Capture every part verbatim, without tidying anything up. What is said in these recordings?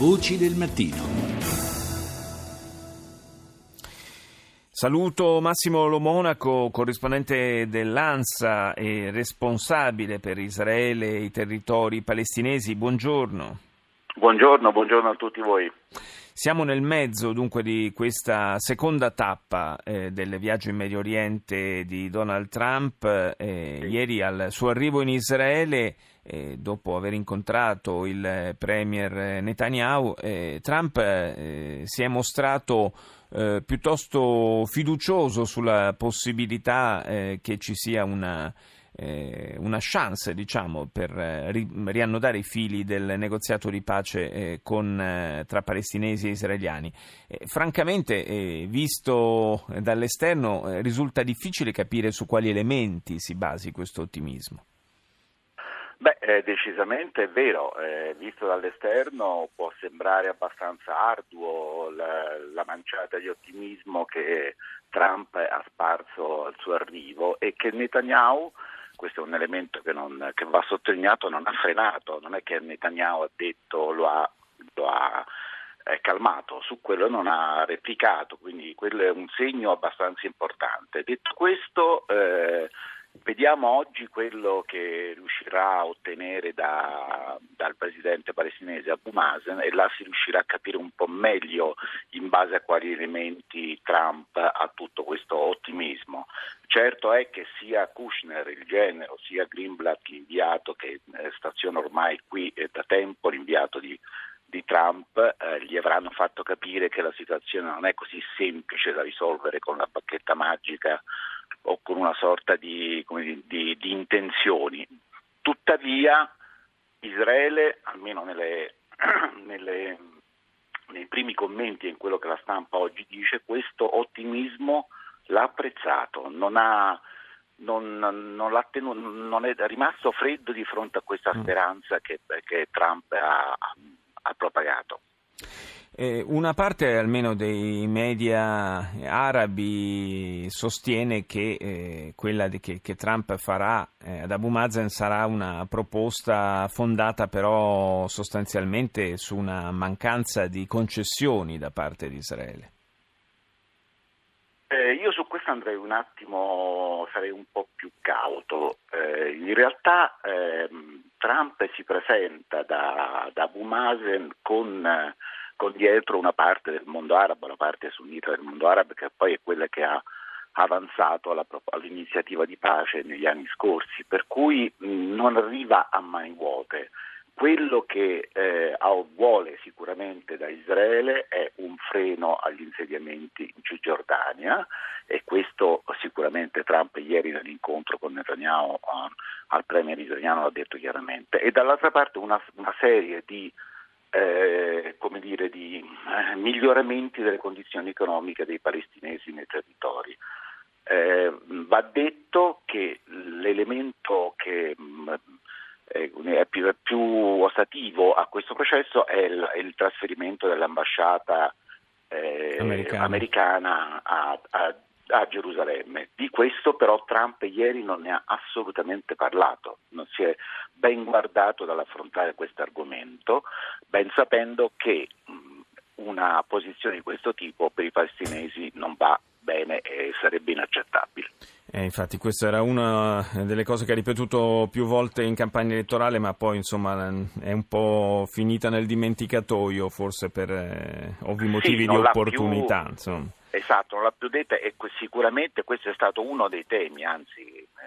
Voci del mattino. Saluto Massimo Lomonaco, corrispondente dell'ANSA e responsabile per Israele e i territori palestinesi. Buongiorno. Buongiorno, buongiorno a tutti voi. Siamo nel mezzo dunque di questa seconda tappa eh, del viaggio in Medio Oriente di Donald Trump. Eh, ieri al suo arrivo in Israele, eh, dopo aver incontrato il premier Netanyahu, eh, Trump eh, si è mostrato eh, piuttosto fiducioso sulla possibilità eh, che ci sia una una chance, diciamo, per riannodare i fili del negoziato di pace con, tra palestinesi e israeliani. Francamente, visto dall'esterno, risulta difficile capire su quali elementi si basi questo ottimismo. Beh, eh, decisamente è vero, eh, visto dall'esterno può sembrare abbastanza arduo la, la manciata di ottimismo che Trump ha sparso al suo arrivo e che Netanyahu, questo è un elemento che, non, che va sottolineato, non ha frenato. Non è che Netanyahu ha detto, lo ha, lo ha eh, calmato, su quello non ha replicato, quindi quello è un segno abbastanza importante. Detto questo, eh, vediamo oggi quello che riuscirà a ottenere da, dal presidente palestinese Abu Mazen, e là si riuscirà a capire un po' meglio in base a quali elementi Trump ha tutto questo ottimismo. Certo è che sia Kushner, il genero, sia Greenblatt, l'inviato che staziona ormai qui da tempo, l'inviato di di Trump, eh, gli avranno fatto capire che la situazione non è così semplice da risolvere con la bacchetta magica o con una sorta di, come, di, di intenzioni. Tuttavia Israele, almeno nelle, nelle, nei primi commenti e in quello che la stampa oggi dice, questo ottimismo l'ha apprezzato, non ha Non, non, l'ha tenuto, non è rimasto freddo di fronte a questa speranza che, che Trump ha, ha propagato. Eh, una parte almeno dei media arabi sostiene che eh, quella di che, che Trump farà eh, ad Abu Mazen sarà una proposta fondata però sostanzialmente su una mancanza di concessioni da parte di Israele. Eh, io su questo andrei un attimo, sarei un po' più cauto. Eh, in realtà eh, Trump si presenta da, da Abu Mazen con, con dietro una parte del mondo arabo, la parte sunnita del mondo arabo, che poi è quella che ha avanzato alla, all'iniziativa di pace negli anni scorsi, per cui mh, non arriva a mani vuote. Quello che eh, vuole sicuramente da Israele è un freno agli insediamenti in Cisgiordania, e questo sicuramente Trump ieri nell'incontro con Netanyahu eh, al premier israeliano l'ha detto chiaramente, e dall'altra parte una, una serie di, eh, come dire, di eh, miglioramenti delle condizioni economiche dei palestinesi nei territori. Eh, va detto che l'elemento che mh, è più, più ostativo a questo processo è il, è il trasferimento dell'ambasciata eh, americana, americana a, a, a Gerusalemme. Di questo però Trump ieri non ne ha assolutamente parlato, non si è ben guardato dall'affrontare questo argomento, ben sapendo che una posizione di questo tipo per i palestinesi non va bene e sarebbe inaccettabile. Eh, infatti questa era una delle cose che ha ripetuto più volte in campagna elettorale, ma poi insomma è un po' finita nel dimenticatoio, forse per eh, ovvi motivi sì, di opportunità. Più, insomma. Esatto, non l'ha più detta, e sicuramente questo è stato uno dei temi, anzi eh,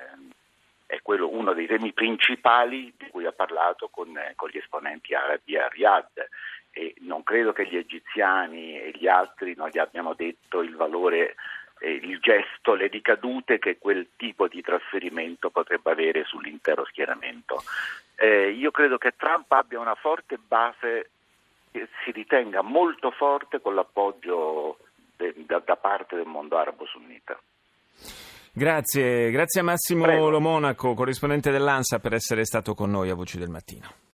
è quello uno dei temi principali di cui ha parlato con, eh, con gli esponenti arabi a Riyadh. E non credo che gli egiziani e gli altri non gli abbiano detto il valore, il gesto, le ricadute che quel tipo di trasferimento potrebbe avere sull'intero schieramento. Eh, io credo che Trump abbia una forte base, che si ritenga molto forte, con l'appoggio de, da, da parte del mondo arabo sunnita. Grazie, grazie a Massimo Lomonaco, corrispondente dell'ANSA, per essere stato con noi a Voci del Mattino.